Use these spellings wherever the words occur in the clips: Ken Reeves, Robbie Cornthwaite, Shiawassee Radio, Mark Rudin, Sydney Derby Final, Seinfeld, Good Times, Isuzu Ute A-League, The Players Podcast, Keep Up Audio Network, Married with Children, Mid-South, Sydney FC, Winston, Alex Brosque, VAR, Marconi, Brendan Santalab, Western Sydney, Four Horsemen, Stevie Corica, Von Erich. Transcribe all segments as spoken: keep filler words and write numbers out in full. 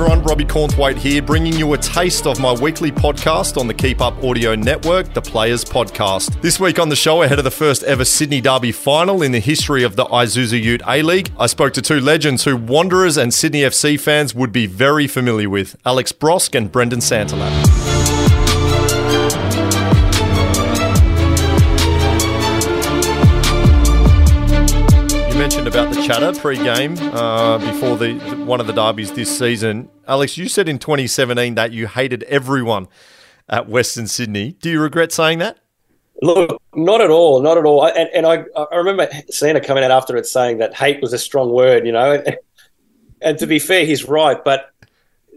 everyone, Robbie Cornthwaite here, bringing you a taste of my weekly podcast on the Keep Up Audio Network, The Players Podcast. This week on the show, ahead of the first ever Sydney Derby Final in the history of the Isuzu Ute A-League, I spoke to two legends who Wanderers and Sydney F C fans would be very familiar with, Alex Brosque and Brendan Santalab. Mentioned about the chatter pre-game uh, before the one of the derbies this season. Alex, you said in twenty seventeen that you hated everyone at Western Sydney. Do you regret saying that? Look, not at all, not at all. And, and I, I remember Santa coming out after it saying that hate was a strong word, you know. And, and to be fair, he's right. But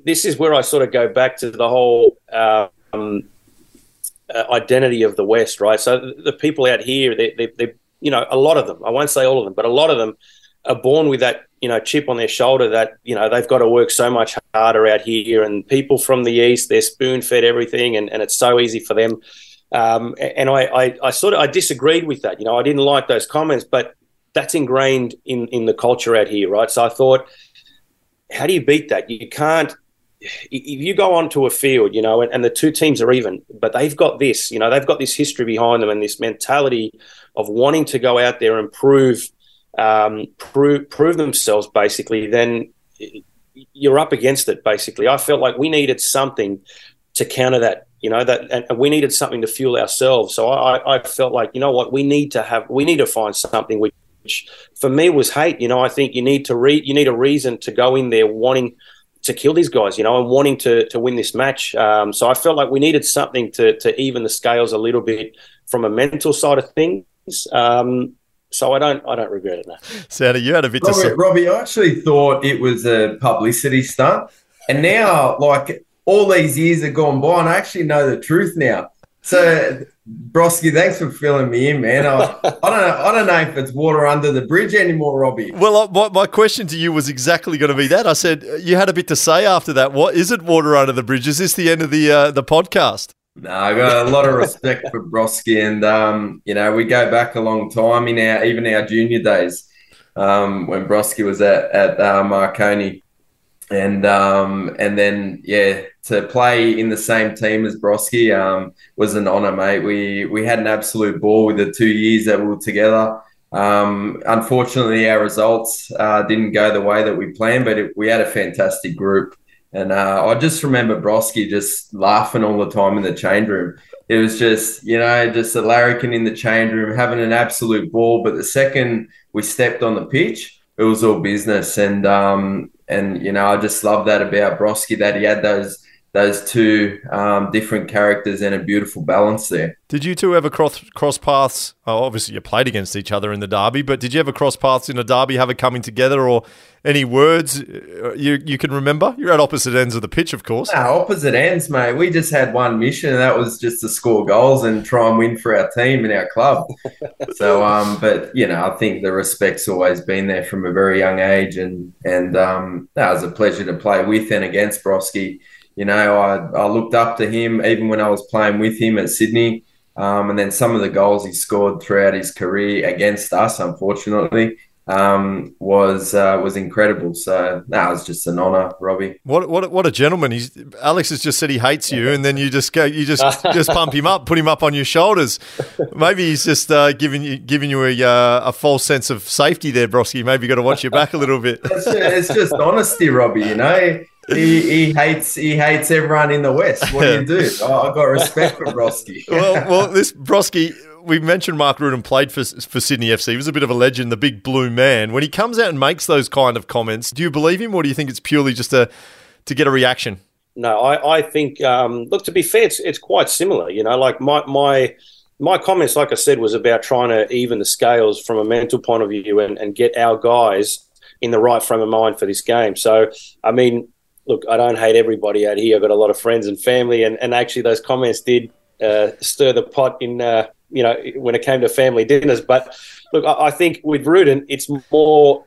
this is where I sort of go back to the whole um, identity of the West, right? So the people out here, they they, they you know, a lot of them, I won't say all of them, but a lot of them are born with that, you know, chip on their shoulder that, you know, they've got to work so much harder out here. And people from the East, they're spoon-fed everything and, and it's so easy for them. Um, and I, I, I sort of I disagreed with that. You know, I didn't like those comments, but that's ingrained in, in the culture out here, right? So I thought, how do you beat that? You can't – if you go onto a field, you know, and, and the two teams are even, but they've got this, you know, they've got this history behind them and this mentality – of wanting to go out there and prove, um, prove prove themselves, basically, then you're up against it, basically. I felt like we needed something to counter that, you know, that, and we needed something to fuel ourselves. So I, I felt like, you know what, we need to have, we need to find something which, which for me was hate. You know, I think you need to read, you need a reason to go in there wanting to kill these guys, you know, and wanting to to win this match. Um, so I felt like we needed something to to even the scales a little bit from a mental side of things. Um, so I don't, I don't regret it now. Sandy, you had a bit Robbie, to say. Robbie, I actually thought it was a publicity stunt, and now, like, all these years have gone by, and I actually know the truth now. So, Brosque, thanks for filling me in, man. I, I don't know, I don't know if it's water under the bridge anymore, Robbie. Well, my, my question to you was exactly going to be that. I said you had a bit to say after that. What is it, water under the bridge? Is this the end of the uh, the podcast? No, I got a lot of respect for Brosque, and um, you know, we go back a long time in our even our junior days um, when Brosque was at at uh, Marconi, and um, and then yeah, to play in the same team as Brosque um, was an honour, mate. We we had an absolute ball with the two years that we were together. Um, unfortunately, our results uh, didn't go the way that we planned, but it, we had a fantastic group. And uh, I just remember Brosque just laughing all the time in the change room. It was just, you know, just a larrikin in the change room, having an absolute ball. But the second we stepped on the pitch, it was all business. And, um, and you know, I just love that about Brosque, that he had those those two um, different characters and a beautiful balance there. Did you two ever cross, cross paths? Oh, obviously, you played against each other in the derby, but did you ever cross paths in a derby, have a coming together or... Any words you you can remember? You're at opposite ends of the pitch, of course. No, opposite ends, mate. We just had one mission, and that was just to score goals and try and win for our team and our club. so, um, but, you know, I think the respect's always been there from a very young age, and, and um, that was a pleasure to play with and against Brosque. You know, I, I looked up to him even when I was playing with him at Sydney, um, and then some of the goals he scored throughout his career against us, unfortunately, um was uh, was incredible. So that nah, was just an honor, Robbie. What what what a gentleman. He's Alex has just said he hates you, and then you just go you just just pump him up, put him up on your shoulders. Maybe he's just uh, giving you giving you a uh, a false sense of safety there, Brosque. Maybe you got to watch your back a little bit. It's just, it's just honesty, Robbie, you know. He, he hates he hates everyone in the West. What do you do? Oh, I've got respect for Brosque. well, well, this Brosque, we mentioned Mark Rudin played for for Sydney F C. He was a bit of a legend, the big blue man. When he comes out and makes those kind of comments, do you believe him, or do you think it's purely just to to get a reaction? No, I I think um, look, to be fair, it's it's quite similar. You know, like my my my comments, like I said, was about trying to even the scales from a mental point of view and, and get our guys in the right frame of mind for this game. So, I mean. Look, I don't hate everybody out here. I've got a lot of friends and family, and, and actually those comments did uh, stir the pot in, uh, you know, when it came to family dinners. But, look, I, I think with Rudin, it's more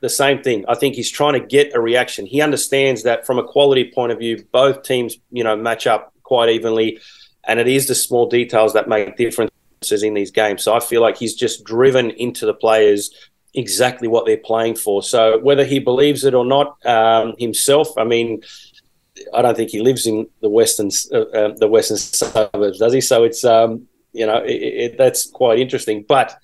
the same thing. I think he's trying to get a reaction. He understands that from a quality point of view, both teams, you know, match up quite evenly, and it is the small details that make differences in these games. So I feel like he's just driven into the players exactly what they're playing for. So whether he believes it or not um, himself, I mean, I don't think he lives in the western uh, uh, the western suburbs, does he? So it's um, you know it, it, that's quite interesting. But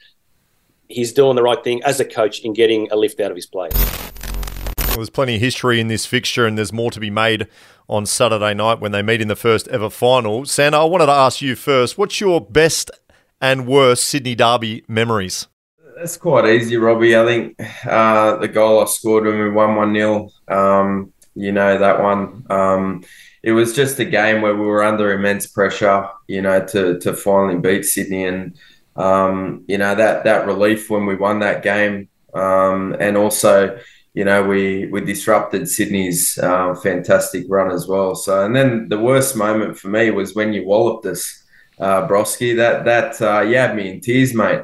he's doing the right thing as a coach in getting a lift out of his players. Well, there's plenty of history in this fixture, and there's more to be made on Saturday night when they meet in the first ever final. Santa, I wanted to ask you first, what's your best and worst Sydney Derby memories? That's quite easy, Robbie. I think uh, the goal I scored when we won one nil, um, you know, that one. Um, it was just a game where we were under immense pressure, you know, to to finally beat Sydney. And, um, you know, that, that relief when we won that game. Um, and also, you know, we, we disrupted Sydney's uh, fantastic run as well. So, and then the worst moment for me was when you walloped us, uh, Brosque. That, that uh, you had me in tears, mate.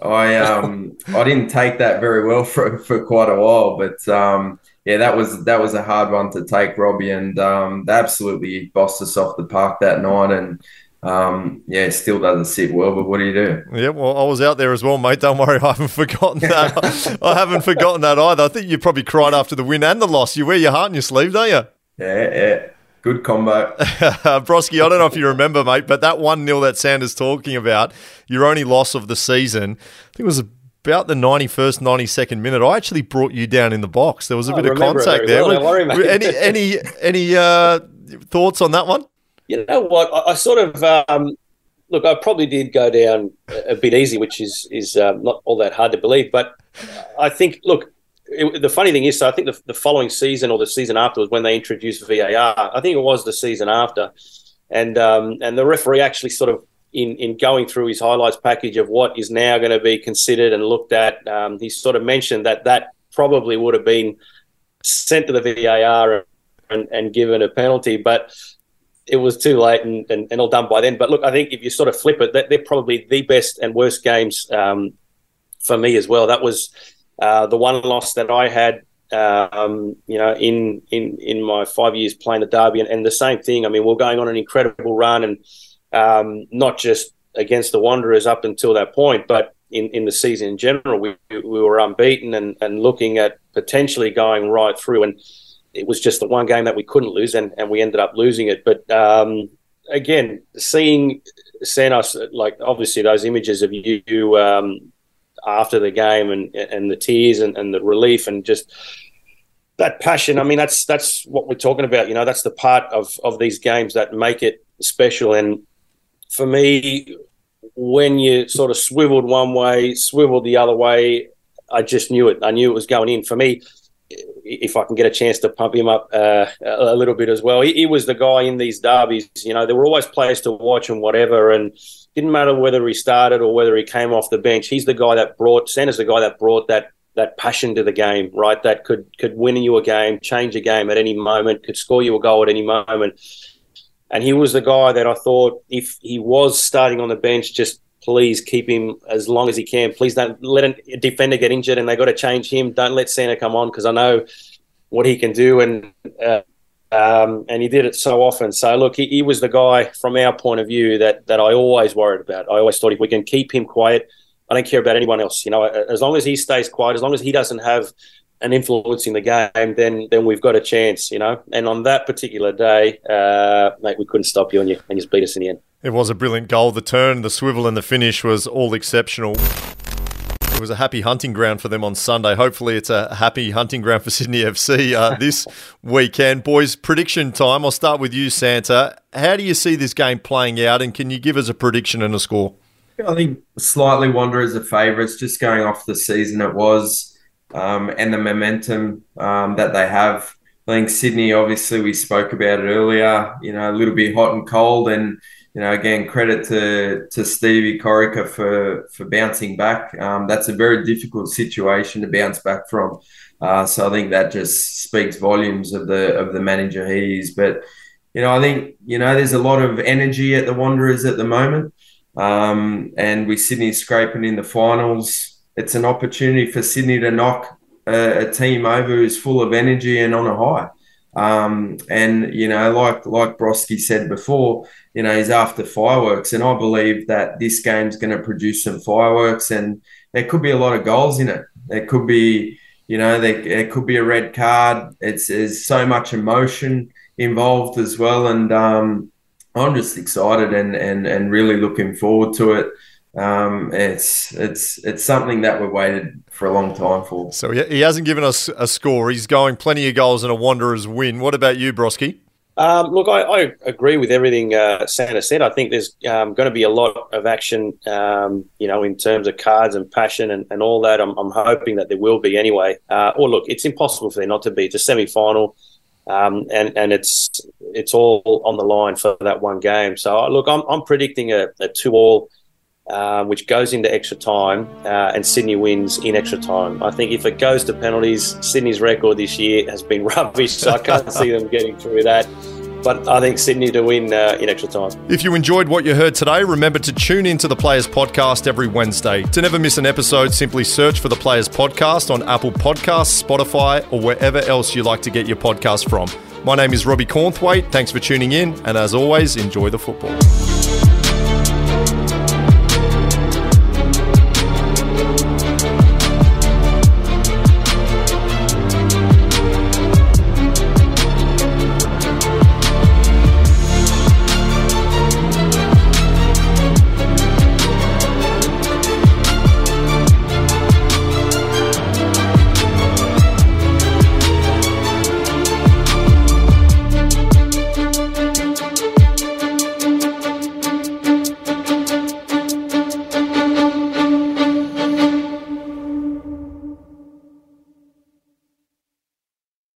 I um I didn't take that very well for, for quite a while, but um yeah that was that was a hard one to take, Robbie, and um they absolutely bossed us off the park that night, and um yeah it still doesn't sit well, but what do you do? Yeah, well, I was out there as well, mate, don't worry, I haven't forgotten that. I haven't forgotten that either. I think you probably cried after the win and the loss. You wear your heart in your sleeve, don't you? Yeah, yeah. Good combo. Brosque, I don't know if you remember, mate, but that one nil that Santa's talking about, your only loss of the season, I think it was about the ninety-first, ninety-second minute. I actually brought you down in the box. There was a oh, bit of contact there. Well, we, worry, any any, any uh, thoughts on that one? You know what? I, I sort of, um, look, I probably did go down a bit easy, which is, is um, not all that hard to believe, but I think, look, It, the funny thing is, so I think the, the following season or the season after was when they introduced V A R. I think it was the season after. And um, and the referee actually sort of, in, in going through his highlights package of what is now going to be considered and looked at, um, he sort of mentioned that that probably would have been sent to the V A R and, and given a penalty. But it was too late and, and, and all done by then. But look, I think if you sort of flip it, that they're probably the best and worst games um, for me as well. That was... Uh, the one loss that I had, uh, um, you know, in, in, in my five years playing the Derby, and, and the same thing. I mean, we're going on an incredible run, and um, not just against the Wanderers up until that point, but in, in the season in general, we we were unbeaten and, and looking at potentially going right through. And it was just the one game that we couldn't lose, and, and we ended up losing it. But um, again, seeing Santos, like obviously those images of you. you um, after the game and and the tears and, and the relief and just that passion. I mean, that's that's what we're talking about. You know, that's the part of, of these games that make it special. And for me, when you sort of swiveled one way, swiveled the other way, I just knew it. I knew it was going in. For me, if I can get a chance to pump him up uh, a little bit as well, he, he was the guy in these derbies. You know, there were always players to watch and whatever, and didn't matter whether he started or whether he came off the bench. He's the guy that brought, Santa's the guy that brought that that passion to the game, right? That could could win you a game, change a game at any moment, could score you a goal at any moment. And he was the guy that I thought, if he was starting on the bench, just please keep him as long as he can. Please don't let a defender get injured and they got to change him. Don't let Santa come on, because I know what he can do. And uh, Um, and he did it so often. So, look, he, he was the guy from our point of view that, that I always worried about. I always thought, if we can keep him quiet, I don't care about anyone else. You know, as long as he stays quiet, as long as he doesn't have an influence in the game, then then we've got a chance, you know. And on that particular day, uh, mate, we couldn't stop you and you and just beat us in the end. It was a brilliant goal. The turn, the swivel and the finish was all exceptional. It was a happy hunting ground for them on Sunday. Hopefully it's a happy hunting ground for Sydney F C uh, this weekend. Boys, prediction time. I'll start with you, Santa. How do you see this game playing out, and can you give us a prediction and a score? I think slightly Wanderers are favourites, just going off the season it was um, and the momentum um, that they have. I think Sydney, obviously, we spoke about it earlier, you know, a little bit hot and cold, and you know, again, credit to, to Stevie Corica for, for bouncing back. Um, that's a very difficult situation to bounce back from. Uh, so I think that just speaks volumes of the of the manager he is. But, you know, I think, you know, there's a lot of energy at the Wanderers at the moment. Um, and with Sydney scraping in the finals, it's an opportunity for Sydney to knock a, a team over who's full of energy and on a high. Um, and, you know, like like Brosque said before, you know, he's after fireworks. And I believe that this game's going to produce some fireworks, and there could be a lot of goals in it. It could be, you know, they, it could be a red card. It's there's so much emotion involved as well, and um, I'm just excited and and and really looking forward to it. Um, it's it's it's something that we've waited for a long time for. So he, he hasn't given us a score. He's going plenty of goals and a Wanderers win. What about you, Brosque? Um, look, I, I agree with everything uh, Santa said. I think there's um, going to be a lot of action, um, you know, in terms of cards and passion and, and all that. I'm, I'm hoping that there will be anyway. Uh, or look, it's impossible for there not to be. It's a semi-final, um, and and it's it's all on the line for that one game. So look, I'm I'm predicting a, a two-all, uh, which goes into extra time, uh, and Sydney wins in extra time. I think if it goes to penalties, Sydney's record this year has been rubbish, so I can't see them getting through that. But I think Sydney to win uh, in extra time. If you enjoyed what you heard today, remember to tune in to The Players Podcast every Wednesday. To never miss an episode, simply search for The Players Podcast on Apple Podcasts, Spotify, or wherever else you like to get your podcast from. My name is Robbie Cornthwaite. Thanks for tuning in, and as always, enjoy the football.